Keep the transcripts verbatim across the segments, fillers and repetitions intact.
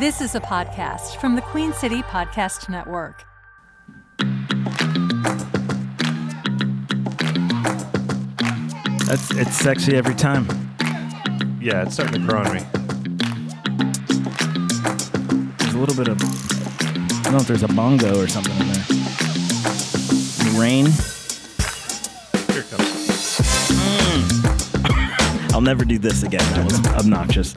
This is a podcast from the Queen City Podcast Network. That's, it's sexy every time. Yeah, it's starting to grow on me. There's a little bit of, I don't know if there's a bongo or something in there. Any rain? Here it comes. Mm. I'll never do this again. That was obnoxious.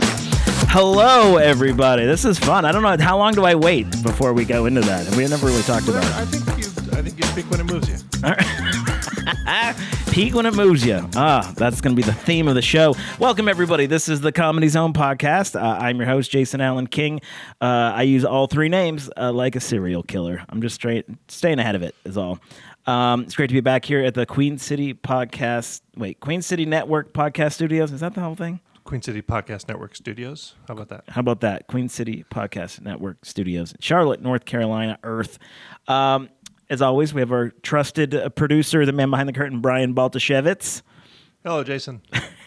Hello, everybody. This is fun. I don't know. How long do I wait before we go into that? We never really talked well, about I it. Think you, I think you speak when it moves you. All right. Peak when it moves you. Ah, that's going to be the theme of the show. Welcome, everybody. This is the Comedy Zone podcast. Uh, I'm your host, Jason Allen King. Uh, I use all three names uh, like a serial killer. I'm just straight, staying ahead of it is all. Um, it's great to be back here at the Queen City Podcast. Wait, Queen City Network Podcast Studios. Is that the whole thing? Queen City Podcast Network Studios. How about that? How about that? Queen City Podcast Network Studios in Charlotte, North Carolina, Earth. Um, As always, we have our trusted uh, producer, the man behind the curtain, Brian Baltashevitz. Hello, Jason.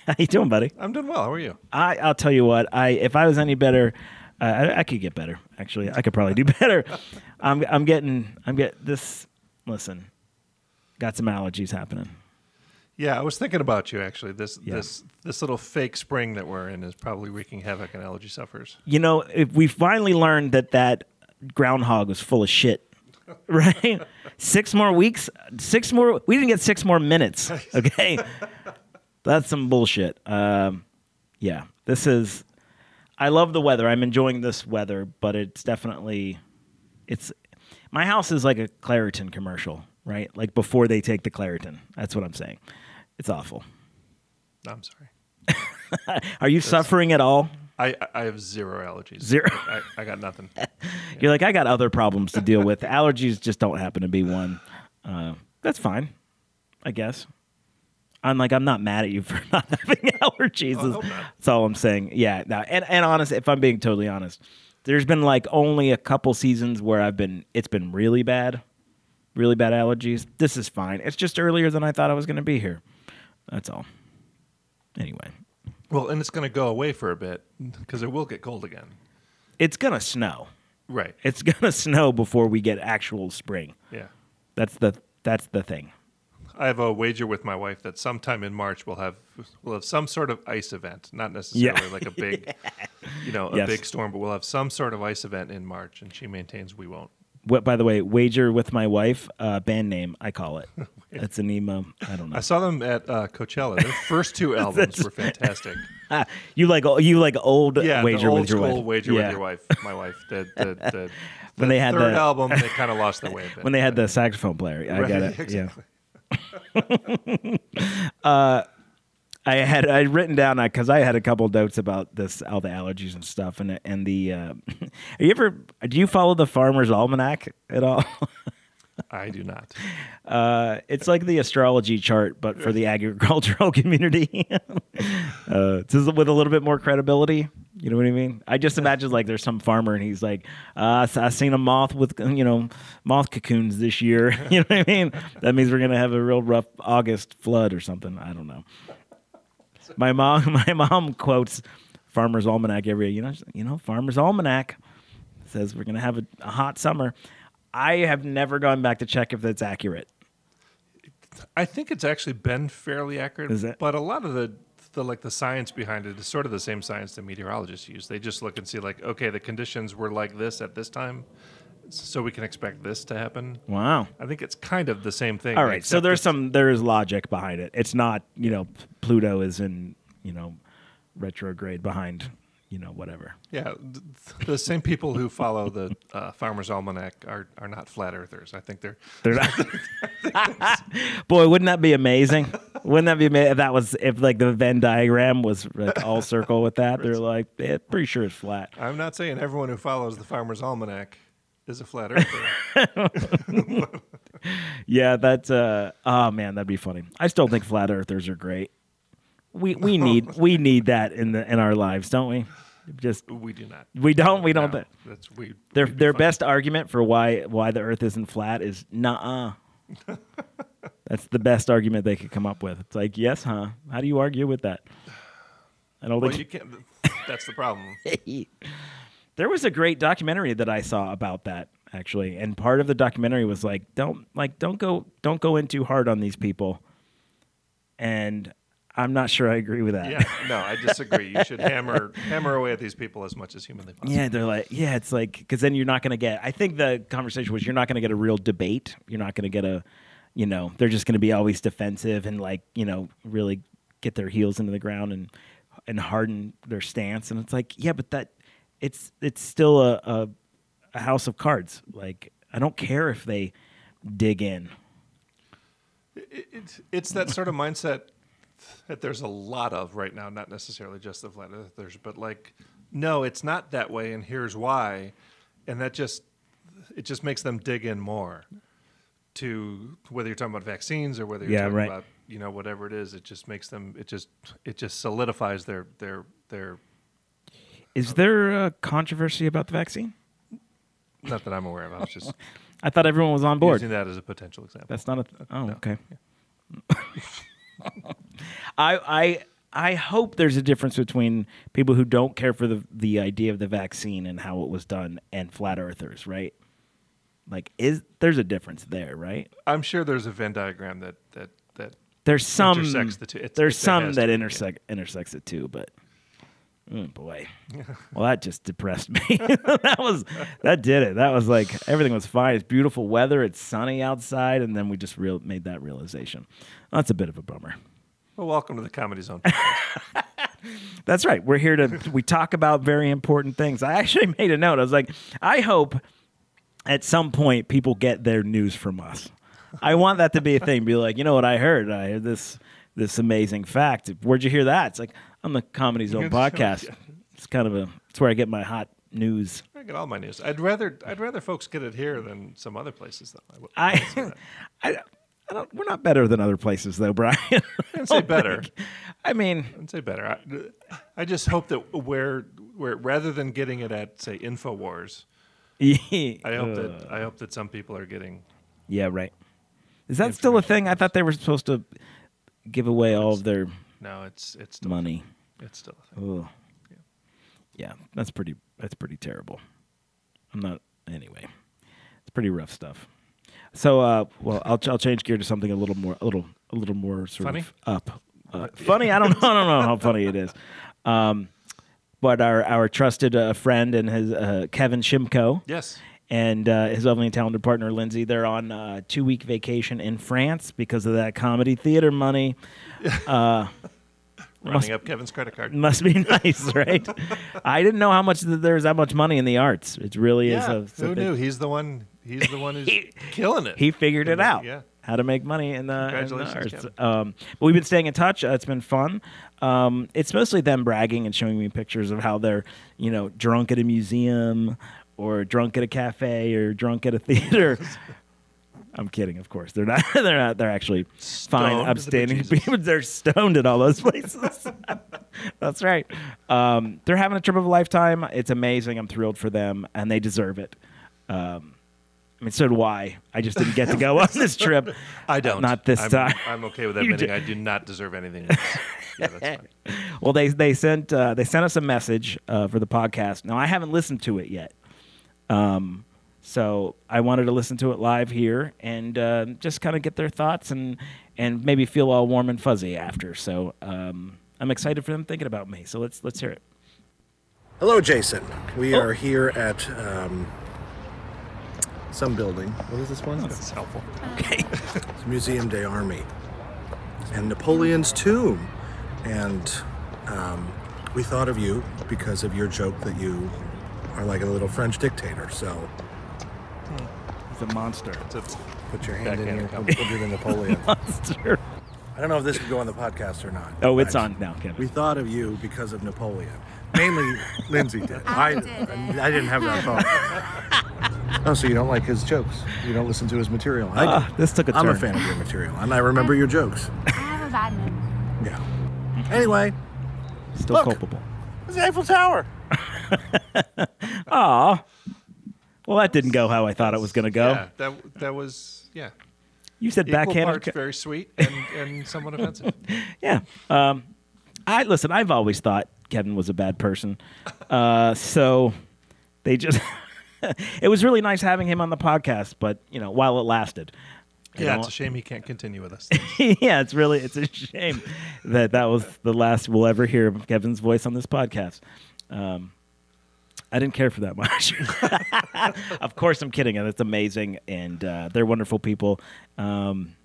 How you doing, buddy? I'm doing well. How are you? I, I'll tell you what. I if I was any better, uh, I, I could get better. Actually, I could probably do better. I'm I'm getting I'm get this. Listen, got some allergies happening. Yeah, I was thinking about you actually. This yeah. this this little fake spring that we're in is probably wreaking havoc on allergy sufferers. You know, if we finally learned that that groundhog was full of shit. Right? Six more weeks, six more, we didn't get six more minutes, okay? That's some bullshit. Um, yeah, this is, I love the weather. I'm enjoying this weather, but it's definitely, it's, my house is like a Claritin commercial, right? Like before they take the Claritin. That's what I'm saying. It's awful. I'm sorry. Are you That's... suffering at all? I, I have zero allergies. Zero. I, I got nothing. Yeah. You're like, I got other problems to deal with. Allergies just don't happen to be one. Uh, that's fine, I guess. I'm like, I'm not mad at you for not having allergies. Oh, is, hope not. That's all I'm saying. Yeah. Now, and, and honest, if I'm being totally honest, there's been like only a couple seasons where I've been, it's been really bad, really bad allergies. This is fine. It's just earlier than I thought I was going to be here. That's all. Anyway. Well, and it's going to go away for a bit because it will get cold again. It's going to snow. Right. It's going to snow before we get actual spring. Yeah. That's the that's the thing. I have a wager with my wife that sometime in March we'll have we'll have some sort of ice event, not necessarily yeah. like a big yeah. you know, a yes. big storm, but we'll have some sort of ice event in March, and she maintains we won't. What, by the way, wager with my wife, uh, band name, I call it. It's an emo. I don't know. I saw them at uh, Coachella. Their first two albums were fantastic. you like you like old yeah, wager old with your wife. wager yeah. with your wife. My wife. The, the, the, the when they had third the, album, they kind of lost their way. A bit, when they had the saxophone player, I right, got it. Exactly. Yeah. uh, I had I had written down because I had a couple notes about this, all the allergies and stuff, and and the. Uh, are you ever? Do you follow the Farmer's Almanac at all? I do not. Uh, it's like the astrology chart, but for the agricultural community, uh, it's with a little bit more credibility. You know what I mean? I just imagine like there's some farmer and he's like, uh, "I seen a moth with you know moth cocoons this year." You know what I mean? That means we're gonna have a real rough August flood or something. I don't know. My mom, my mom quotes Farmer's Almanac every year. You know, you know, Farmer's Almanac says we're going to have a, a hot summer. I have never gone back to check if that's accurate. I think it's actually been fairly accurate. Is it? But a lot of the, the like the science behind it is sort of the same science that meteorologists use. They just look and see like, okay, the conditions were like this at this time, so we can expect this to happen. Wow. I think it's kind of the same thing. All right. So there's some, there is logic behind it. It's not, you know, Pluto is in, you know, retrograde behind, you know, whatever. Yeah. The same people who follow the uh, Farmer's Almanac are, are not flat earthers. I think they're... They're not. Boy, wouldn't that be amazing? Wouldn't that be amazing if that was, if like the Venn diagram was like all circle with that? They're like, yeah, pretty sure it's flat. I'm not saying everyone who follows the Farmer's Almanac is a flat earther. Yeah, that's uh oh man, that'd be funny. I still think flat earthers are great. We we need we need that in the in our lives, don't we? Just we do not. We don't we don't no, that's we their their be best argument for why why the earth isn't flat is nuh uh. That's the best argument they could come up with. It's like, yes, huh? How do you argue with that? I don't well, think you can't that's the problem. There was a great documentary that I saw about that, actually, and part of the documentary was like, don't like don't go don't go in too hard on these people. And I'm not sure I agree with that. Yeah, no, I disagree. You should hammer hammer away at these people as much as humanly possible. Yeah, they're like, yeah, it's like, because then you're not going to get, I think the conversation was, you're not going to get a real debate. You're not going to get a, you know, they're just going to be always defensive and like, you know, really get their heels into the ground and and harden their stance. And it's like, yeah, but that, it's it's still a, a, a house of cards. Like, I don't care if they dig in. It, it's, it's that sort of mindset that there's a lot of right now, not necessarily just of Flat Earthers, but like, no, it's not that way, and here's why, and that just it just makes them dig in more to whether you're talking about vaccines or whether you're yeah, talking right. about you know whatever it is. It just makes them it just it just solidifies their their their. Is uh, there a controversy about the vaccine? Not that I'm aware of. I was just. I thought everyone was on board. Using that as a potential example. That's not a. Th- oh, no. Okay. Yeah. I I I hope there's a difference between people who don't care for the the idea of the vaccine and how it was done and flat earthers, right? Like, is there's a difference there, right? I'm sure there's a Venn diagram that that, that there's some intersects the two. It's, there's it's some that intersect yeah. intersects it too, but oh boy, well that just depressed me. that was that did it. That was like everything was fine. It's beautiful weather. It's sunny outside, and then we just real made that realization. That's a bit of a bummer. Well, welcome to the Comedy Zone. That's right. We're here to we talk about very important things. I actually made a note. I was like, I hope at some point people get their news from us. I want that to be a thing. Be like, you know what I heard? I heard this this amazing fact. Where'd you hear that? It's like on the Comedy Zone podcast. It's kind of a it's where I get my hot news. I get all my news. I'd rather I'd rather folks get it here than some other places though. I would, I. I don't, we're not better than other places, though, Brian. I didn't say better. Think, I mean, I didn't say better. I, I just hope that where, where rather than getting it at, say, InfoWars, I hope uh, that I hope that some people are getting. Yeah, right. Is that still a thing? I thought they were supposed to give away all of their. No, it's it's still money. It's still a thing. Yeah. yeah, that's pretty. That's pretty terrible. I'm not. Anyway, it's pretty rough stuff. So, uh, well, I'll I'll change gear to something a little more, a little, a little more sort funny? of up. Uh, funny? I don't know, I don't know how funny it is. Um, but our our trusted uh, friend and his uh, Kevin Shimko, yes, and uh, his lovely and talented partner Lindsay, they're on a two week vacation in France because of that comedy theater money. Uh, Running must, up Kevin's credit card must be nice, right? I didn't know how much there's that much money in the arts. It really yeah, is. A, who knew? He's the one. He's the one who's he, killing it. He figured it out, yeah. how to make money in the, Congratulations, in the arts. Um, but we've been staying in touch. Uh, it's been fun. Um, it's mostly them bragging and showing me pictures of how they're, you know, drunk at a museum or drunk at a cafe or drunk at a theater. I'm kidding, of course. They're not. They're not. They're actually stoned fine, upstanding people. They're stoned at all those places. That's right. Um, they're having a trip of a lifetime. It's amazing. I'm thrilled for them, and they deserve it. Um, I mean, so do I. I just didn't get to go on this trip. I don't. Not this I'm, time. I'm okay with admitting I do not deserve anything else. Yeah, that's fine. Well, they they sent uh, they sent us a message uh, for the podcast. Now I haven't listened to it yet, um, so I wanted to listen to it live here and uh, just kind of get their thoughts and and maybe feel all warm and fuzzy after. So um, I'm excited for them thinking about me. So let's let's hear it. Hello, Jason. We oh. are here at. Um, Some building. What is this one? This is helpful. Okay. It's Museum des Army and Napoleon's tomb. And um, we thought of you because of your joke that you are like a little French dictator. So he's a monster. A Put your hand in here. We'll do the Napoleon. Monster. I don't know if this could go on the podcast or not. Oh, it's on now, Kevin. We thought of you because of Napoleon. Mainly, Lindsay did. I, I did. I, I didn't have that thought. Oh, so you don't like his jokes? You don't listen to his material? I uh, this took a turn. I'm a fan of your material, and I remember your jokes. I have a bad memory. Yeah. Anyway, still look, culpable. It's the Eiffel Tower. Aw. Well, that didn't go how I thought it was going to go. Yeah, that that was yeah. You said backhanded. Equal parts, very sweet and, and somewhat offensive. Yeah. Um, I listen. I've always thought Kevin was a bad person, uh, so. They just it was really nice having him on the podcast, but you know, while it lasted. Yeah, it's a shame he can't continue with us. Yeah, it's really it's a shame that that was the last we'll ever hear of Kevin's voice on this podcast. Um, I didn't care for that much. Of course, I'm kidding, and it's amazing, and uh, they're wonderful people. Um,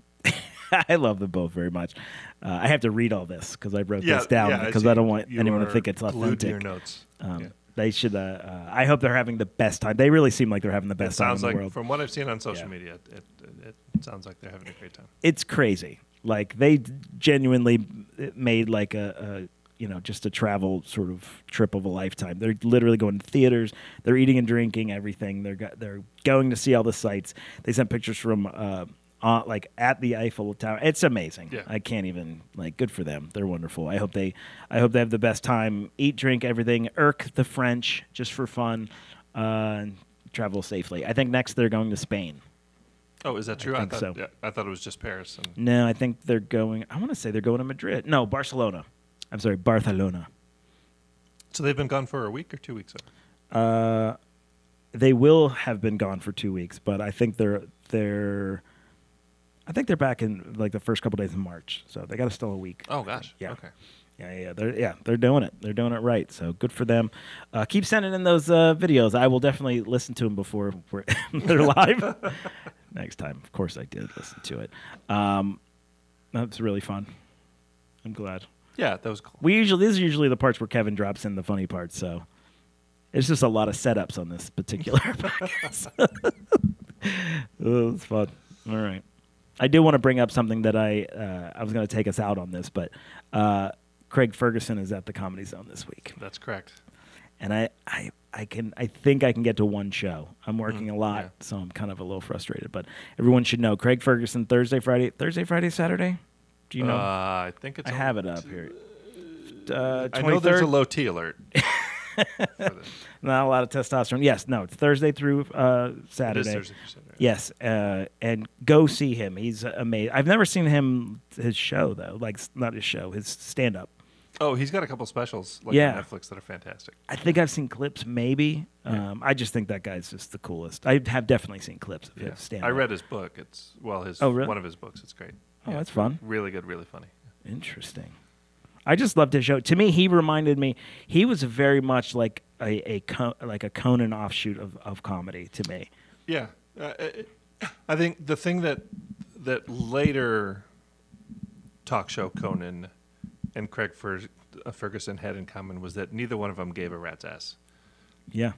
I love them both very much. Uh, I have to read all this because I wrote yeah, this down because yeah, I, I don't want anyone to think it's authentic. Your notes. Um, yeah. They should. Uh, uh, I hope they're having the best time. They really seem like they're having the best time in the like, world. From what I've seen on social yeah. media, it, it, it sounds like they're having a great time. It's crazy. Like they genuinely made like a, a you know just a travel sort of trip of a lifetime. They're literally going to theaters. They're eating and drinking everything. They're go- they're going to see all the sights. They sent pictures from uh, uh, like at the Eiffel Tower. It's amazing. Yeah. I can't even like. Good for them. They're wonderful. I hope they I hope they have the best time. Eat, drink, everything. Irk the French just for fun. Uh, travel safely. I think next they're going to Spain. Oh, is that true? I, I, thought, so. yeah, I thought it was just Paris. And... No, I think they're going. I want to say they're going to Madrid. No, Barcelona. I'm sorry, Barcelona. So they've been gone for a week or two weeks? Uh, they will have been gone for two weeks, but I think they're they're, I think they're back in like the first couple days of March. So they got still a week. Oh gosh. Yeah. Okay. Yeah, yeah, they're yeah they're doing it. They're doing it right. So good for them. Uh, keep sending in those uh, videos. I will definitely listen to them before we're they're live next time. Of course, I did listen to it. Um, that's really fun. I'm glad. Yeah, that was cool. We usually this is usually the parts where Kevin drops in the funny parts, so it's just a lot of setups on this particular podcast. Oh, it's fun. All right, I do want to bring up something that I uh, I was going to take us out on this, but uh, Craig Ferguson is at the Comedy Zone this week. That's correct. And I, I, I can I think I can get to one show. I'm working mm, a lot, yeah. so I'm kind of a little frustrated. But everyone should know Craig Ferguson Thursday, Friday, Thursday, Friday, Saturday. Do you know? Uh, I think it's. I have it up t- here. Uh, I know there's a low T alert. Not a lot of testosterone. Yes, no. It's Thursday through uh, Saturday. It is Thursday through Saturday. Yes, uh, and go see him. He's amazing. I've never seen him his show though. Like not his show, his stand up. Oh, he's got a couple specials like yeah. on Netflix that are fantastic. I think I've seen clips, maybe. Yeah. Um, I just think that guy's just the coolest. I have definitely seen clips of yeah. his stand up. I read his book. It's well, his oh, really? one of his books. It's great. Oh, yeah, that's fun. Really good, really funny. Interesting. I just loved his show. To me, he reminded me. He was very much like a, a Con- like a Conan offshoot of, of comedy to me. Yeah, uh, it, I think the thing that that later talk show Conan and Craig Fer- uh, Ferguson had in common was that neither one of them gave a rat's ass. Yeah,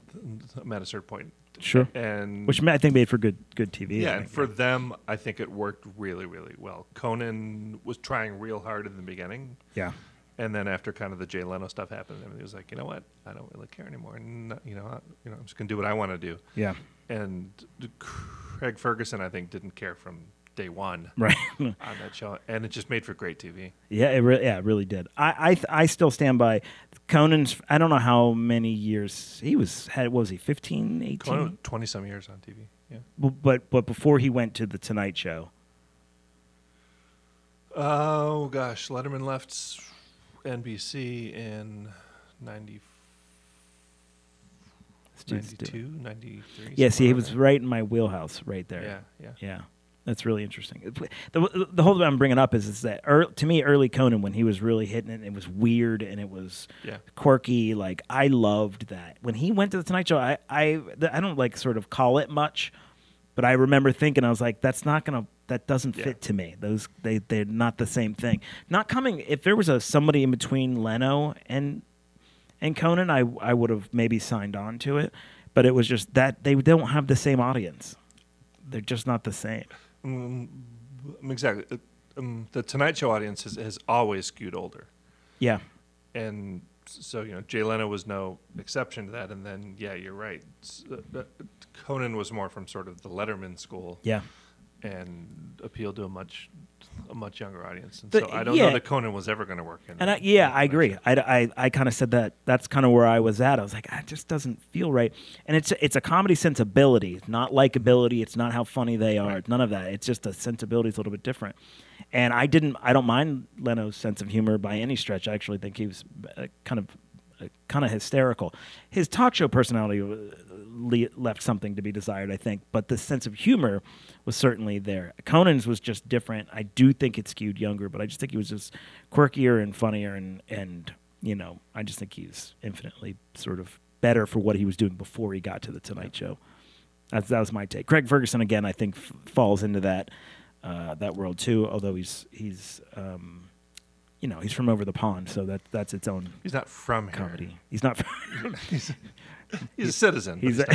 at a certain point. Sure, and which I think made for good good T V. Yeah, and for yeah. them, I think it worked really, really well. Conan was trying real hard in the beginning. Yeah, and then after kind of the Jay Leno stuff happened, and he was like, you know what, I don't really care anymore. Not, you know, I, you know, I'm just gonna do what I want to do. Yeah, and Craig Ferguson, I think, didn't care from day one, right, on that show, and it just made for great T V. Yeah, it really, yeah, it really did. I, I, th- I still stand by. Conan's, I don't know how many years he was, had, what was he, fifteen, eighteen? Conan, twenty-some years on T V, yeah. But, but but before he went to The Tonight Show. Oh, gosh. Letterman left N B C in ninety-four. ninety-two, ninety-three. Yeah, see, he was right in my wheelhouse right there. Yeah, yeah. Yeah, that's really interesting. The, the whole thing I'm bringing up is, is that, early, to me, early Conan, when he was really hitting it, and it was weird and it was yeah. quirky. Like, I loved that. When he went to The Tonight Show, I, I, I don't, like, sort of call it much, but I remember thinking, I was like, that's not going to, that doesn't yeah. fit to me. Those, they, they're not the same thing. Not coming, if there was a somebody in between Leno and and Conan, I, I would have maybe signed on to it, but it was just that they don't have the same audience. They're just not the same. Mm, exactly. Um, the Tonight Show audience has, has always skewed older. Yeah. And so, you know, Jay Leno was no exception to that. And then, yeah, you're right. Uh, Conan was more from sort of the Letterman school. Yeah. And appealed to a much a much younger audience. And the, so I don't yeah. know that Conan was ever going to work in. And I, yeah, I agree. I, I, I kind of said that. That's kind of where I was at. I was like, it just doesn't feel right. And it's it's a comedy sensibility. It's not likability. It's not how funny they are. Right. None of that. It's just the sensibility is a little bit different. And I didn't. I don't mind Leno's sense of humor by any stretch. I actually think he was kind of kind of hysterical. His talk show personality le- left something to be desired, I think. But the sense of humor was certainly there. Conan's was just different. I do think it skewed younger, but I just think he was just quirkier and funnier. And, and you know, I just think he's infinitely sort of better for what he was doing before he got to The Tonight Show. That's, that was my take. Craig Ferguson, again, I think f- falls into that uh, that world, too, although he's... he's um, you know, he's from over the pond, so that that's its own. He's not from comedy. Here. He's not from. he's, he's a citizen. He's, a,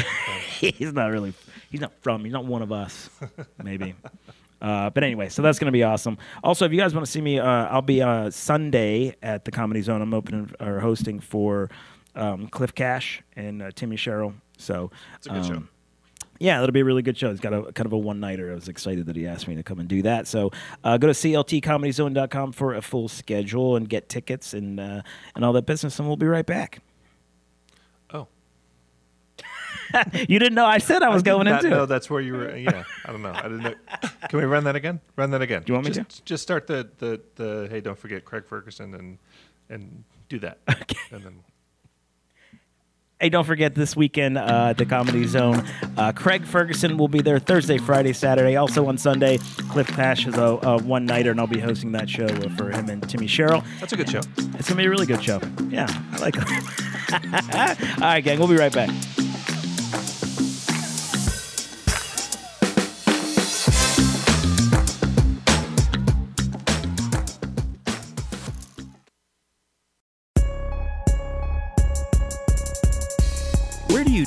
he's not really. He's not from. He's not one of us. Maybe. uh, but anyway, so that's gonna be awesome. Also, if you guys want to see me, uh, I'll be uh, Sunday at the Comedy Zone. I'm opening or hosting for um, Cliff Cash and uh, Timmy Sherrill. So it's a good um, show. Yeah, that'll be a really good show. He's got a kind of a one-nighter. I was excited that he asked me to come and do that. So uh, go to C L T comedy zone dot com for a full schedule and get tickets and uh, and all that business, and we'll be right back. Oh. You didn't know I said I was I going into it. No, that's where you were. Yeah, I don't know. I didn't know. Can we run that again? Run that again. Do you want me just, to? Just start the, the, the, hey, don't forget Craig Ferguson and and do that. Okay. And then... Hey, don't forget this weekend uh, at the Comedy Zone. Uh, Craig Ferguson will be there Thursday, Friday, Saturday. Also on Sunday, Cliff Cash is a, a one-nighter, and I'll be hosting that show for him and Timmy Sherrill. That's a good and show. It's going to be a really good show. Yeah, I like it. All right, gang, we'll be right back. You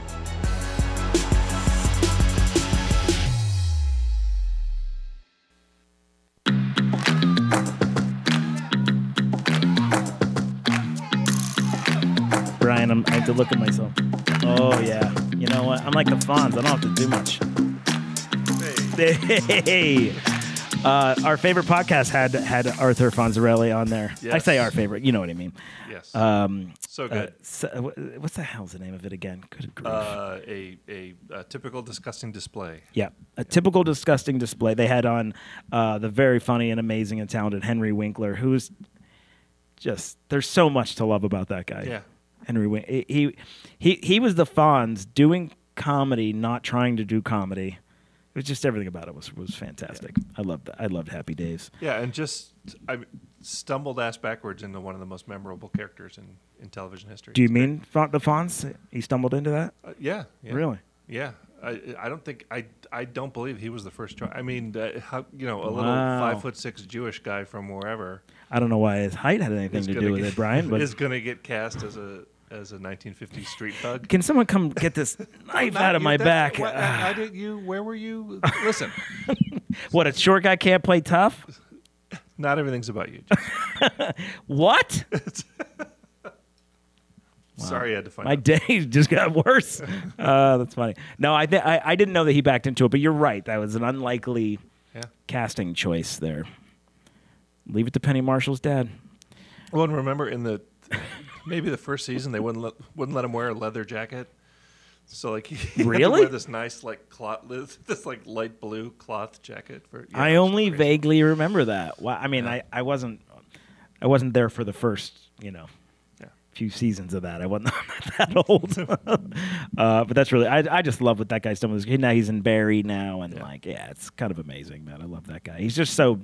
I'm, I have to look at myself. Oh, yeah. You know what? I'm like the Fonz. I don't have to do much. Hey. Hey. Uh, our favorite podcast had had Arthur Fonzarelli on there. Yes. I say our favorite. You know what I mean. Yes. Um, so good. Uh, so, what's the hell's the name of it again? Good grief. Uh, a, a, a Typical Disgusting Display. Yeah. A Typical Disgusting Display. They had on uh, the very funny and amazing and talented Henry Winkler, who's just, there's so much to love about that guy. Yeah. Henry Winkler, he, he he was the Fonz doing comedy, not trying to do comedy. It was just everything about it was was fantastic. Yeah. I loved that. I loved Happy Days. Yeah, and just I stumbled ass backwards into one of the most memorable characters in, in television history. Do you it's mean great. The Fonz? He stumbled into that? Uh, yeah, yeah. Really? Yeah. I I don't think I I don't believe he was the first choice. I mean, uh, how, you know, a little wow. five foot six Jewish guy from wherever. I don't know why his height had anything to do get, with it, Brian. But is going to get cast as a as a nineteen fifties street thug. Can someone come get this knife out of you, my that, back? What, how did you? Where were you? Listen, what a short guy can't play tough. Not everything's about you. What? Wow. Sorry, I had to find my out. Day just got worse. Uh, that's funny. No, I, th- I I didn't know that he backed into it, but you're right. That was an unlikely yeah. casting choice there. Leave it to Penny Marshall's dad. Well, and remember in the maybe the first season they wouldn't let, wouldn't let him wear a leather jacket, so like he really had to wear this nice like cloth this like light blue cloth jacket. For, yeah, I only crazy. vaguely remember that. Well, I mean, yeah. I, I wasn't I wasn't there for the first you know. few seasons of that. I wasn't that old. uh, but that's really, I I just love what that guy's done with his, now he's in Barry now and yeah. like, yeah, it's kind of amazing, man. I love that guy. He's just so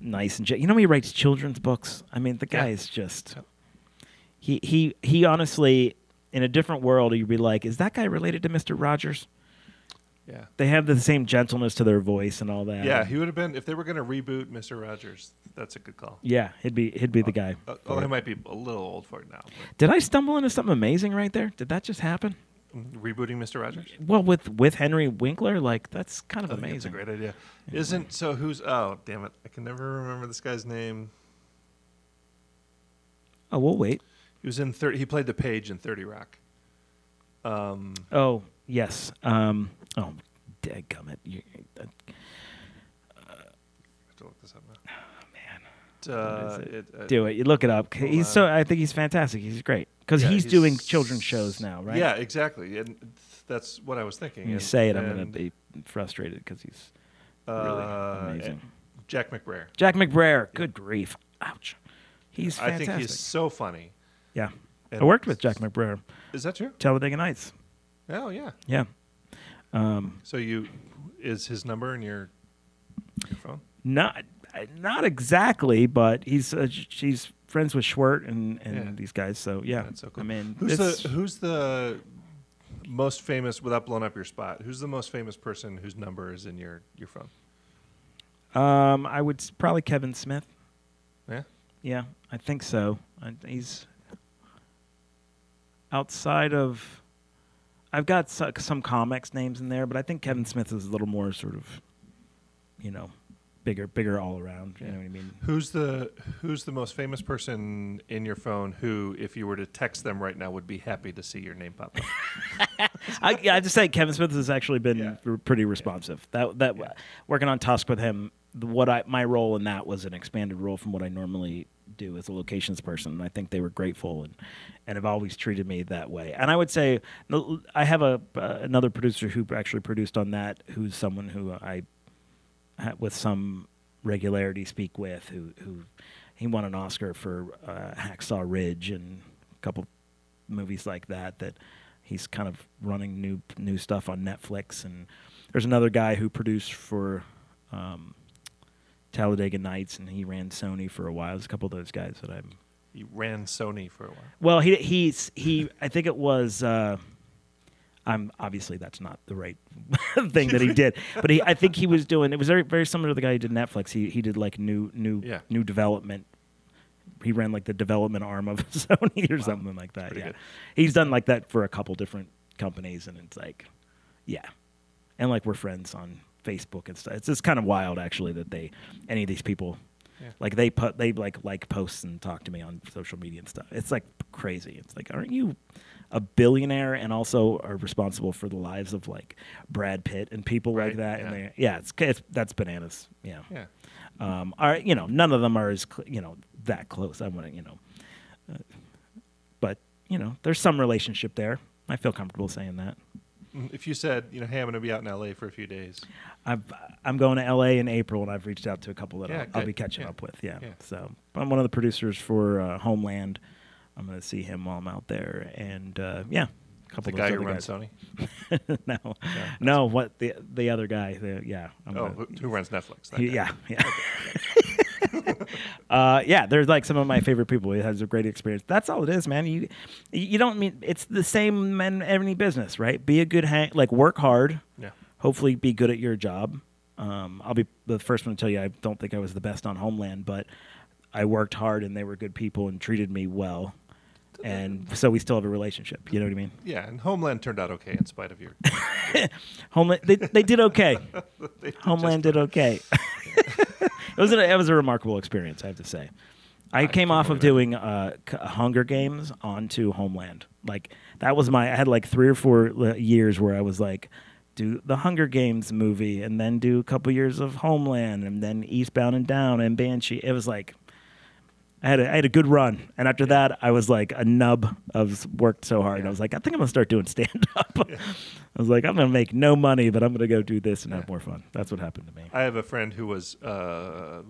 nice and, you know, he writes children's books. I mean, the guy yeah. is just, he, he, he honestly, in a different world, you'd be like, is that guy related to Mister Rogers? Yeah. They have the same gentleness to their voice and all that. Yeah, he would have been if they were going to reboot Mister Rogers. That's a good call. Yeah, he'd be he'd be oh, the guy. Oh, oh he might be a little old for it now. But. Did I stumble into something amazing right there? Did that just happen? Rebooting Mister Rogers? Well, with with Henry Winkler, like that's kind of I amazing. That's a great idea. Yeah. Isn't so? Who's? Oh, damn it! I can never remember this guy's name. Oh, we'll wait. He was in thirty. He played the page in thirty Rock. Um, oh. Yes. Um, oh, dadgummit. You, uh, I have to look this up now. Oh, man. Uh, it? It, uh, Do it. You look it up. He's so. I think he's fantastic. He's great. Because yeah, he's, he's doing children's shows now, right? Yeah, exactly. And that's what I was thinking. When you and, say it, I'm going to be frustrated because he's uh, really amazing. Jack McBrayer. Jack McBrayer. Good yeah. grief. Ouch. He's fantastic. I think he's so funny. Yeah. And I worked with Jack McBrayer. Is that true? Talladega Nights. Oh, yeah. Yeah. Um, so you, is his number in your, your phone? Not not exactly, but he's uh, she's friends with Schwert and, and yeah. these guys, so yeah. That's so cool. I mean, who's the, who's the most famous, without blowing up your spot, who's the most famous person whose number is in your, your phone? Um, I would, probably Kevin Smith. Yeah? Yeah, I think so. I, he's outside of... I've got su- some comics names in there, but I think Kevin Smith is a little more sort of, you know, bigger, bigger all around. You yeah. know what I mean? Who's the Who's the most famous person in your phone who, if you were to text them right now, would be happy to see your name pop up? I, yeah, I just say Kevin Smith has actually been yeah. r- pretty responsive. Yeah. That that yeah. working on Tusk with him, the, what I my role in that was an expanded role from what I normally do as a locations person, and I think they were grateful and, and have always treated me that way. And I would say I have a uh, another producer who actually produced on that, who's someone who I with some regularity speak with, who who he won an Oscar for uh, Hacksaw Ridge and a couple movies like that, that he's kind of running new new stuff on Netflix. And there's another guy who produced for um, Talladega Nights, and he ran Sony for a while. There's a couple of those guys that I'm... He ran Sony for a while. Well, he he's he. I think it was... Uh, I'm obviously that's not the right thing that he did, but he I think he was doing. It was very very similar to the guy who did Netflix. He he did like new new yeah. new development. He ran like the development arm of Sony or wow. something like that. Pretty yeah, good. He's done like that for a couple different companies, and it's like, yeah, and like we're friends on Facebook and stuff. It's just kind of wild, actually, that they, any of these people, yeah. like they put, they like like posts and talk to me on social media and stuff. It's like crazy. It's like, aren't you a billionaire and also are responsible for the lives of like Brad Pitt and people right. like that? Yeah. And yeah, it's, it's that's bananas. Yeah. Yeah. Um, are you know none of them are as cl- you know that close. I wouldn't you know, uh, but you know there's some relationship there. I feel comfortable saying that. If you said, you know, hey, I'm going to be out in L A for a few days. I've, I'm going to L A in April, and I've reached out to a couple that yeah, I'll, I'll be catching yeah. up with. Yeah. yeah. So I'm one of the producers for uh, Homeland. I'm going to see him while I'm out there. And, uh, yeah, a couple the of those guy guys. The guy who runs Sony? no. No, no what the the other guy. The, yeah. I'm oh, gonna, who, who runs Netflix? That he, yeah. Yeah. uh, yeah, they're like some of my favorite people. It has a great experience. That's all it is, man. You you don't mean it's the same in any business, right? Be a good hang, like work hard. Yeah. Hopefully, be good at your job. Um, I'll be the first one to tell you I don't think I was the best on Homeland, but I worked hard and they were good people and treated me well, and so we still have a relationship. You know what I mean? Yeah, and Homeland turned out okay in spite of your Homeland. They they did okay. they did Homeland did okay. It was, a, it was a remarkable experience, I have to say. I, I came off of doing uh, C- Hunger Games onto Homeland. Like, that was my... I had, like, three or four l- years where I was, like, do the Hunger Games movie and then do a couple years of Homeland and then Eastbound and Down and Banshee. It was, like... I had a, I had a good run. And after yeah. that, I was, like, a nub. I've worked so hard. Yeah. I was like, I think I'm going to start doing stand-up. Yeah. I was like, I'm going to make no money, but I'm going to go do this and yeah. have more fun. That's what happened to me. I have a friend who was uh,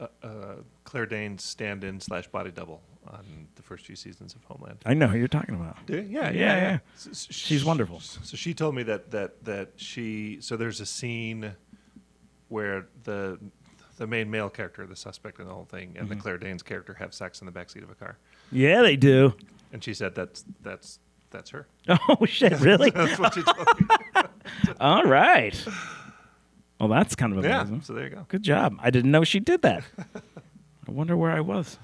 uh, uh, Claire Danes' stand-in slash body double on the first few seasons of Homeland. I know who you're talking about. Do you? Yeah, yeah, yeah. yeah. So, so she's she, wonderful. So she told me that that that she. So there's a scene where the the main male character, the suspect in the whole thing, and mm-hmm. the Claire Danes character have sex in the backseat of a car. Yeah, they do. And she said that's that's. That's her. Oh, shit, really? That's what she told me. All right. Well, that's kind of amazing. Yeah, so there you go. Good job. I didn't know she did that. I wonder where I was.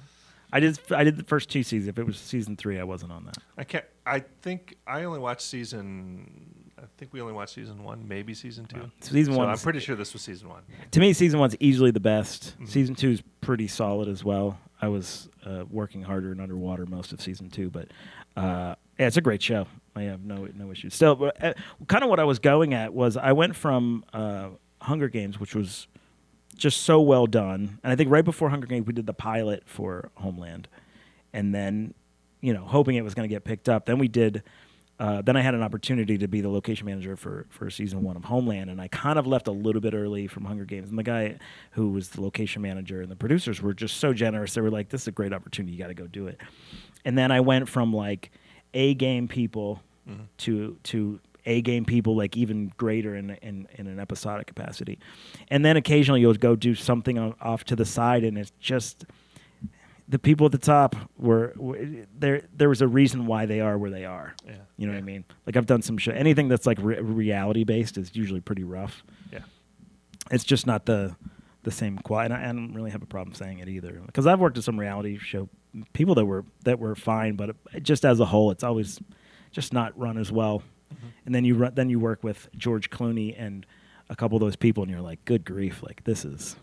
I did I did the first two seasons. If it was season three, I wasn't on that. I can't. I think I only watched season... I think we only watched season one, maybe season two. Wow. So season so one. I'm pretty sure this was season one. To me, season one's easily the best. Mm-hmm. Season two is pretty solid as well. I was uh, working harder and underwater most of season two, but... Uh, Yeah, it's a great show. I have no no issues. Still, but, uh, kind of what I was going at was I went from uh, Hunger Games, which was just so well done, and I think right before Hunger Games we did the pilot for Homeland, and then, you know, hoping it was going to get picked up. Then we did. Uh, then I had an opportunity to be the location manager for, for season one of Homeland, and I kind of left a little bit early from Hunger Games. And the guy who was the location manager and the producers were just so generous. They were like, this is a great opportunity. You got to go do it. And then I went from, like, A-game people mm-hmm. to to A-game people, like, even greater in, in, in an episodic capacity. And then occasionally you'll go do something off to the side, and it's just the people at the top were, were there. There was a reason why they are where they are. Yeah. You know yeah. what I mean? Like, I've done some show. Anything that's like re- reality based is usually pretty rough. Yeah, it's just not the the same quality. And I, I don't really have a problem saying it either, because I've worked with some reality show people that were that were fine, but it, just as a whole, it's always just not run as well. Mm-hmm. And then you run, then you work with George Clooney and a couple of those people, and you're like, good grief, like this is.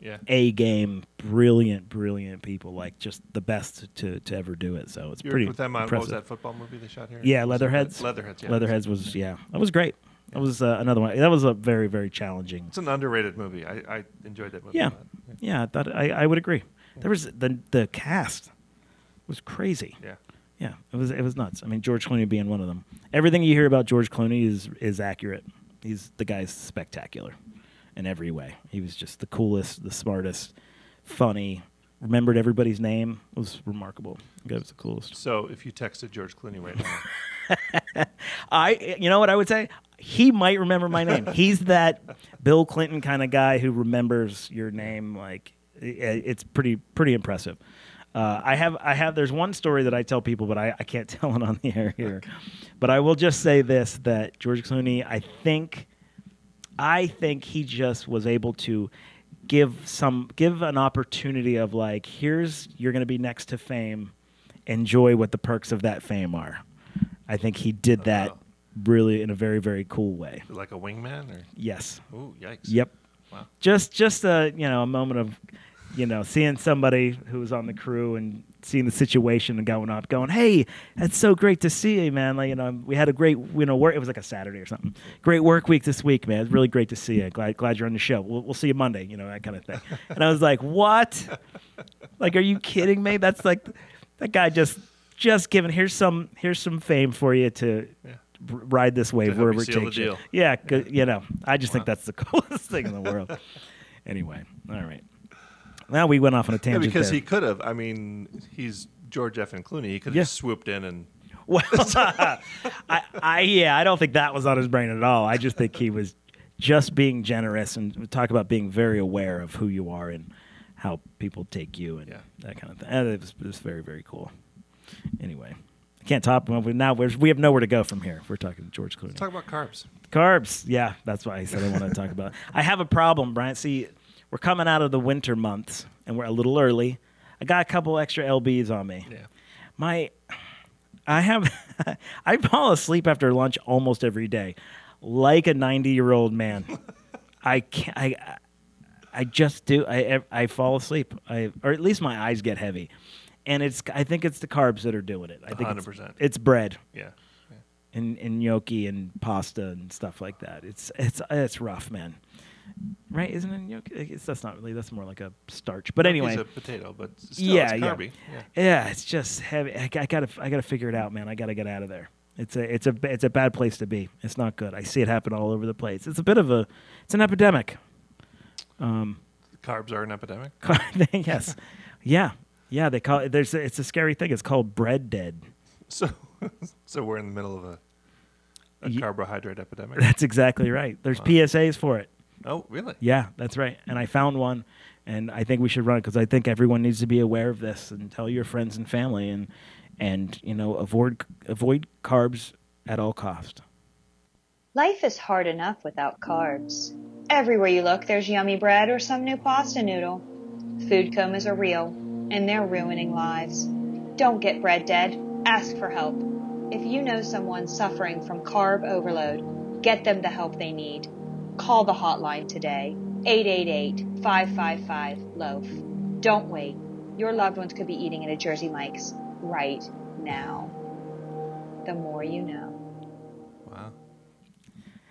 Yeah. A game, brilliant, brilliant people, like just the best to, to ever do it. So it's you pretty. With them, impressive. What was that football movie they shot here? Yeah, Leatherheads. Leatherheads. Yeah, Leatherheads was yeah, that was great. That yeah. was uh, another one. That was a very, very challenging. It's an underrated movie. I, I enjoyed that movie. Yeah, a lot. yeah, yeah I, thought, I I would agree. Yeah. There was the the cast was crazy. Yeah, yeah, it was it was nuts. I mean, George Clooney being one of them. Everything you hear about George Clooney is is accurate. He's the guy's spectacular. In every way, he was just the coolest, the smartest, funny. Remembered everybody's name. It was remarkable. It was the coolest. So, if you texted George Clooney right now, I, you know what I would say? He might remember my name. He's that Bill Clinton kind of guy who remembers your name. Like, it's pretty, pretty impressive. Uh, I have, I have. There's one story that I tell people, but I, I can't tell it on the air here. Okay. But I will just say this: that George Clooney, I think. I think he just was able to give some give an opportunity of like, here's you're going to be next to fame, enjoy what the perks of that fame are. I think he did oh, that wow. really in a very, very cool way. Like a wingman, or yes. Ooh, yikes. Yep. Wow. Just just a you know a moment of you know seeing somebody who was on the crew and seeing the situation and going up, going, hey, that's so great to see you, man. Like, you know, we had a great, you know, work. It was like a Saturday or something. Great work week this week, man. It's really great to see you. Glad, glad you're on the show. We'll, we'll see you Monday, you know, that kind of thing. And I was like, what? Like, are you kidding me? That's like, that guy just, just giving. Here's some, here's some fame for you to yeah. r- ride this wave wherever it takes you. Yeah, yeah, you know, I just wow. think that's the coolest thing in the world. Anyway, all right. Now we went off on a tangent. Yeah, because there. He could have. I mean, he's George F. and Clooney. He could have yeah. swooped in and. Well, I, I yeah, I don't think that was on his brain at all. I just think he was just being generous, and talk about being very aware of who you are and how people take you and yeah. that kind of thing. And it, was, it was very, very cool. Anyway, I can't top him. Now we're, we have nowhere to go from here. We're talking to George Clooney. Let's talk about carbs. Carbs. Yeah, that's why I said I want to talk about it. I have a problem, Brian. See. We're coming out of the winter months, and we're a little early. I got a couple extra L Bs on me. Yeah. My, I have, I fall asleep after lunch almost every day, like a ninety-year-old man. I can't, I, I just do. I, I fall asleep. I, or at least my eyes get heavy, and it's. I think it's the carbs that are doing it. I think one hundred percent. It's, it's bread. Yeah. yeah. And and gnocchi and pasta and stuff like that. It's it's it's rough, man. Right? Isn't it gnocchi? That's not really. That's more like a starch. But anyway, it's a potato, but still yeah, it's carby. Yeah. yeah, yeah. It's just heavy. I, I gotta, I gotta figure it out, man. I gotta get out of there. It's a, it's a, it's a bad place to be. It's not good. I see it happen all over the place. It's a bit of a, it's an epidemic. Um, Carbs are an epidemic. Yes, yeah, yeah. They call it. There's. A, it's a scary thing. It's called bread dead. So, so we're in the middle of a, a y- carbohydrate epidemic. That's exactly right. There's wow. P S As for it. Oh, really? Yeah, that's right. And I found one, and I think we should run it because I think everyone needs to be aware of this and tell your friends and family and, and you know, avoid avoid carbs at all cost. Life is hard enough without carbs. Everywhere you look, there's yummy bread or some new pasta noodle. Food comas are real, and they're ruining lives. Don't get bread dead. Ask for help. If you know someone suffering from carb overload, get them the help they need. Call the hotline today, eight eight eight, five five five, L O A F. Don't wait. Your loved ones could be eating at a Jersey Mike's right now. the more you know. Wow.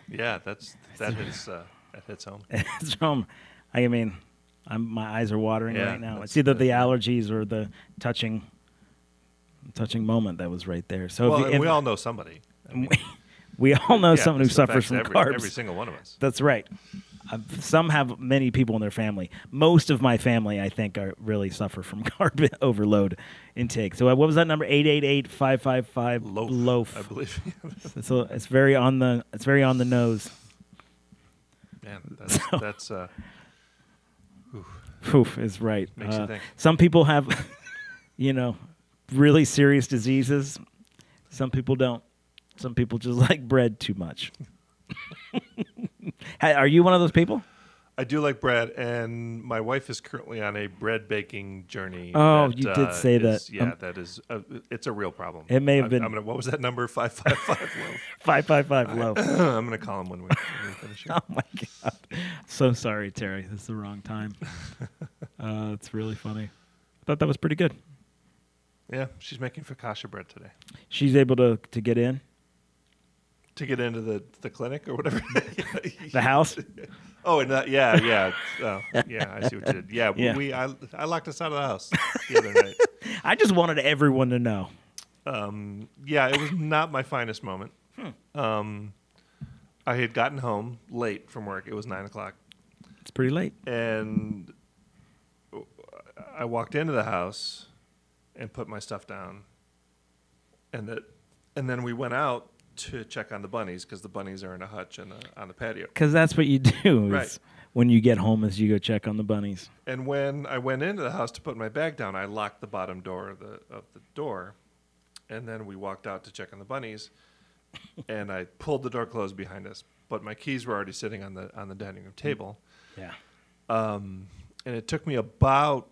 Yeah, that's that hits uh, that hits home. It's home. I mean, I'm my eyes are watering yeah, right now. It's either the allergies or the touching, touching moment that was right there. So well, if you, and if, we all know somebody. I mean, we all know yeah, someone who suffers from every, carbs. Every single one of us. That's right. Uh, some have many people in their family. Most of my family, I think, are really suffer from carb overload intake. So uh, what was that number? eight eight eight, five five five loaf. Loaf. I believe. it's, a, it's very on the. It's very on the nose. Man, that's so, that's. Uh, oof. Oof is right. Makes uh, you think. Some people have, you know, really serious diseases. Some people don't. Some people just like bread too much. Are you one of those people? I do like bread, and my wife is currently on a bread baking journey. Oh, that, you did uh, say is, that. Yeah, um, that is a, it's a real problem. It may have I, been. I'm gonna, what was that number? Five five five loaf. Five five five loaf. I'm gonna call him when we, when we finish here. Oh my god! So sorry, Terry. This is the wrong time. uh, it's really funny. I thought that was pretty good. Yeah, she's making focaccia bread today. She's able to to get in. To get into the, the clinic or whatever, the house. Oh, and that, yeah, yeah, uh, yeah. I see what you did. Yeah, yeah. we I, I locked us out of the house the other night. I just wanted everyone to know. Um, yeah, it was not my finest moment. Hmm. Um, I had gotten home late from work. It was nine o'clock. It's pretty late. And I walked into the house and put my stuff down, and that, and then we went out to check on the bunnies because the bunnies are in a hutch and on the patio. Because that's what you do, is right? When you get home, is you go check on the bunnies. And when I went into the house to put my bag down, I locked the bottom door of the of the door, and then we walked out to check on the bunnies, and I pulled the door closed behind us. But my keys were already sitting on the on the dining room table. Yeah. Um, and it took me about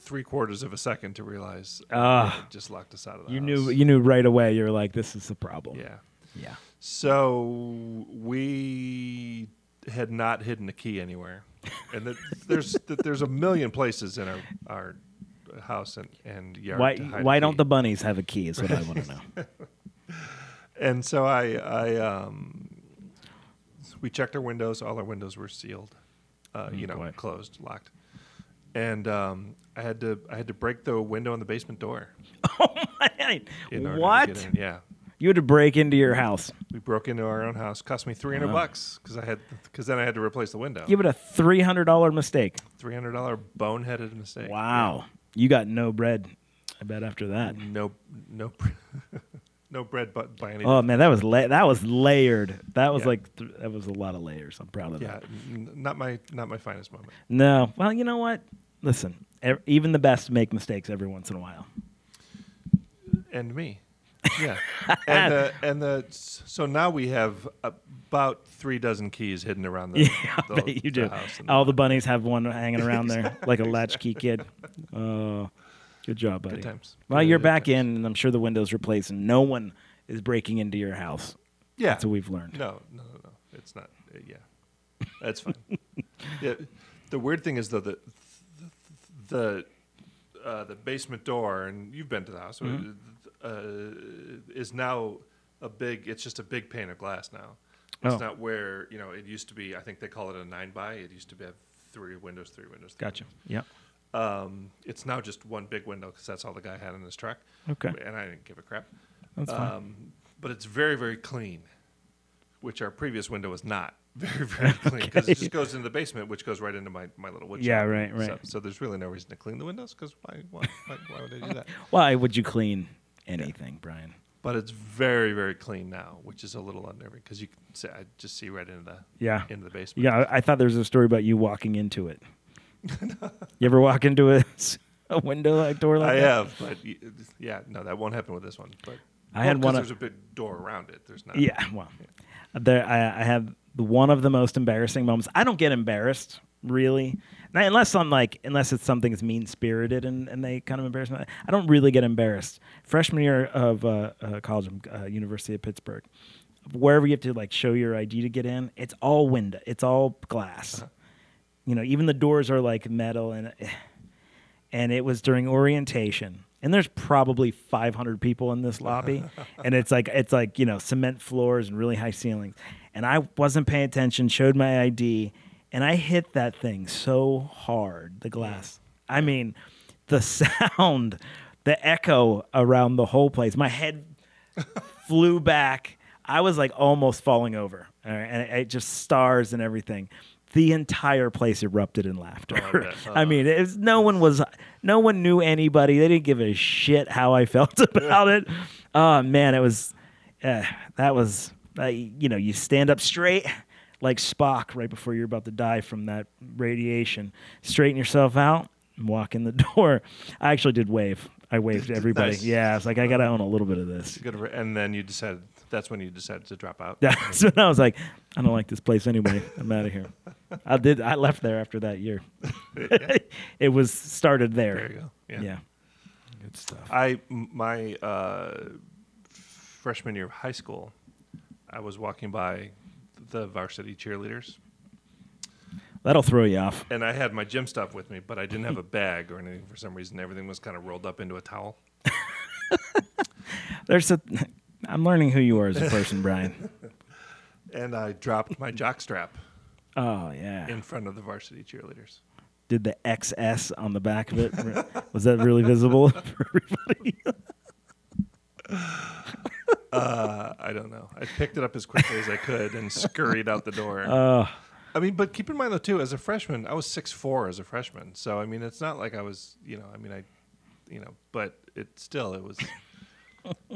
three quarters of a second to realize uh, it just locked us out of the you house. You knew you knew right away. You were like, "This is the problem." Yeah. Yeah. So we had not hidden a key anywhere, and the, there's the, there's a million places in our, our house and, and yard. Why to hide why don't the bunnies have a key? Is what I want to know. And so I I um we checked our windows. All our windows were sealed, uh, mm, you know, boy. closed, locked, and um, I had to I had to break the window on the basement door. Oh my! What? Yeah. You had to break into your house. We broke into our own house. Cost me three hundred bucks because I had, because then I had to replace the window. You had a three hundred dollar mistake. Three hundred dollar boneheaded mistake. Wow, yeah. You got no bread. I bet after that. No, no, no bread, but by any. Oh man, that was la- that was layered. That was yeah. like th- that was a lot of layers. I'm proud of yeah, that. Yeah, n- not my not my finest moment. No, well, you know what? Listen, ev- even the best make mistakes every once in a while. And me. Yeah, and the, and the so now we have about three dozen keys hidden around the, yeah, the, the, you the do. house. All the, the bunnies have one hanging around there, like a latchkey kid. Oh, good job, buddy. Good times. Well, good you're good back times. in, and I'm sure the window's replaced, and no one is breaking into your house. Yeah, that's what we've learned. No, no, no, no. It's not. Uh, yeah, that's fine. Yeah, the weird thing is though that the the, uh, the basement door, and you've been to the house. Mm-hmm. It, Uh, is now a big, it's just a big pane of glass now. It's oh. not where, you know, it used to be, I think they call it a nine by. It used to be have three windows, three windows. Three gotcha. Windows. Yep. Um, it's now just one big window because that's all the guy had in his truck. Okay. And I didn't give a crap. That's um, fine. But it's very, very clean, which our previous window was not. Very, very clean because okay. it just goes into the basement, which goes right into my, my little wood yeah, shop. Yeah, right, right. So, so there's really no reason to clean the windows because why, why, why, why would I do that? Why would you clean anything, yeah. Brian? But it's very, very clean now, which is a little unnerving because you can see, I just see right into the yeah. into the basement. Yeah, I, I thought there was a story about you walking into it. No. You ever walk into a, a window like door like I that? I have, but yeah, no, that won't happen with this one. But I had one. There's a big door around it. There's not. Yeah, well, yeah. there I, I have one of the most embarrassing moments. I don't get embarrassed really, now, unless I'm like, unless it's something that's mean spirited and, and they kind of embarrass me. I don't really get embarrassed. Freshman year of uh, uh, college, uh, University of Pittsburgh, wherever you have to like show your I D to get in, it's all window, it's all glass. Uh-huh. You know, even the doors are like metal, and and it was during orientation, and there's probably five hundred people in this lobby, and it's like it's like you know cement floors and really high ceilings, and I wasn't paying attention, showed my I D, and I hit that thing so hard, the glass. I mean, the sound, the echo around the whole place. My head flew back. I was like almost falling over, and it, it just stars and everything. The entire place erupted in laughter. Oh, yeah. uh, I mean, it was, no one was, no one knew anybody. They didn't give a shit how I felt about yeah. it. Oh man, it was, uh, that was, uh, you know, you stand up straight like Spock right before you're about to die from that radiation. Straighten yourself out and walk in the door. I actually did wave. I waved to everybody. Nice. Yeah, it's like I gotta own a little bit of this. And then you decided. That's when you decided to drop out. Yeah, so I was like, I don't like this place anyway. I'm out of here. I did. I left there after that year. yeah. It was started there. There you go. Yeah. yeah. Good stuff. I my uh, freshman year of high school, I was walking by the varsity cheerleaders. That'll throw you off. And I had my gym stuff with me, but I didn't have a bag or anything for some reason. Everything was kind of rolled up into a towel. There's a. I'm learning who you are as a person, Brian. And I dropped my jockstrap. Oh, yeah. In front of the varsity cheerleaders. Did the X S on the back of it, was that really visible for everybody? uh, I don't know. I picked it up as quickly as I could and scurried out the door. Oh. I mean, but keep in mind, though, too, as a freshman, I was six foot four as a freshman. So, I mean, it's not like I was, you know, I mean, I, you know, but it still, it was...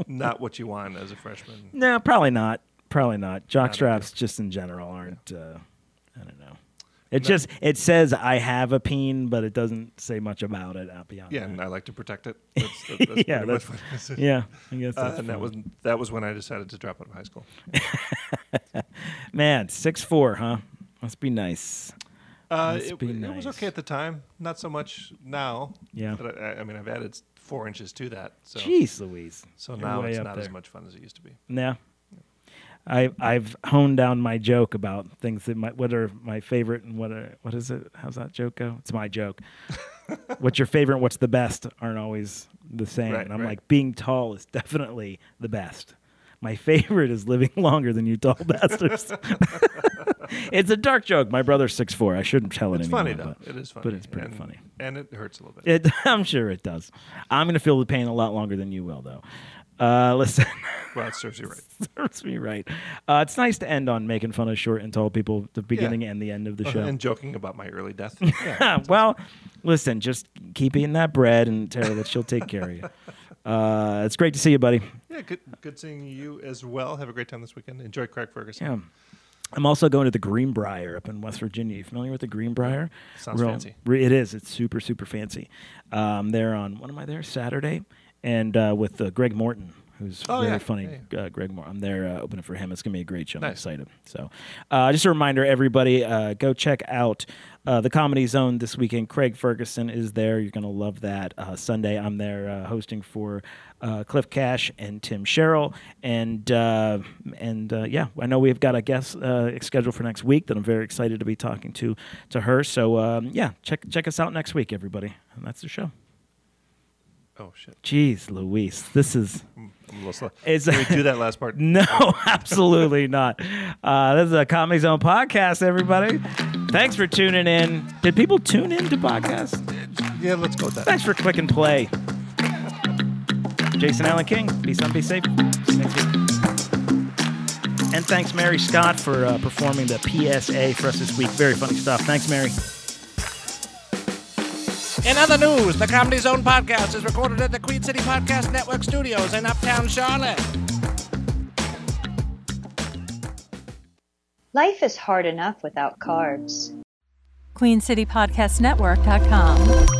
Not what you want as a freshman. No, probably not. Probably not. Jockstraps, just in general, aren't. Yeah. Uh, I don't know. It no. just it says I have a peen, but it doesn't say much about it. I'll be honest. Yeah, that. And I like to protect it. That's, that, that's yeah, that's, much what yeah. I guess that's uh, and that was that was when I decided to drop out of high school. Man, six foot four, huh? Must be nice. Uh, Must it, be it nice. was okay at the time. Not so much now. Yeah. But I, I mean, I've added. Four inches to that. So. Jeez Louise. So You're now it's not there. as much fun as it used to be. No. Yeah. I, I've honed down my joke about things that my, what are my favorite and what are, what is it? How's that joke go? It's my joke. What's your favorite? What's the best aren't always the same. Right, and I'm right. like, being tall is definitely the best. My favorite is living longer than you tall bastards. It's a dark joke. My brother's six foot four. I shouldn't tell it it's anymore. It's funny, though. It is funny. But it's pretty and, funny. And it hurts a little bit. It, I'm sure it does. I'm going to feel the pain a lot longer than you will, though. Uh, listen. Well, it serves you right. serves me right. Uh, it's nice to end on making fun of short and tall people at the beginning yeah. and the end of the uh, show. And joking about my early death. Yeah, well, awesome. Listen, just keep eating that bread and tell her that she'll take care of you. Uh, it's great to see you, buddy. Yeah, good, good seeing you as well. Have a great time this weekend. Enjoy Craig Ferguson. Yeah. I'm also going to the Greenbrier up in West Virginia. You familiar with the Greenbrier? Sounds Real, fancy. Re, it is. It's super, super fancy. Um, they're on, when am I there? Saturday. And uh, with uh, Greg Morton, who's oh, very yeah. funny. Yeah. Uh, Greg Morton. I'm there uh, opening for him. It's going to be a great show. Nice. I'm excited. So uh, just a reminder, everybody, uh, go check out uh, the Comedy Zone this weekend. Craig Ferguson is there. You're going to love that. Uh, Sunday, I'm there uh, hosting for... Uh, Cliff Cash and Tim Sherrill, and uh, and uh, yeah, I know we've got a guest uh, scheduled for next week that I'm very excited to be talking to to her. So um, yeah, check check us out next week, everybody. And that's the show. Oh shit! Jeez, Luis, this is. It's, Can we do that last part? No, absolutely not. Uh, this is a Comedy Zone podcast, everybody. Thanks for tuning in. Did people tune in to podcasts? Yeah, let's go with that. Thanks for click and play. Jason Allen King, be some, be safe. See you next week. And thanks, Mary Scott, for uh, performing the P S A for us this week. Very funny stuff. Thanks, Mary. In other news, the Comedy Zone podcast is recorded at the Queen City Podcast Network studios in Uptown Charlotte. Life is hard enough without carbs. Queen City Podcast Network dot com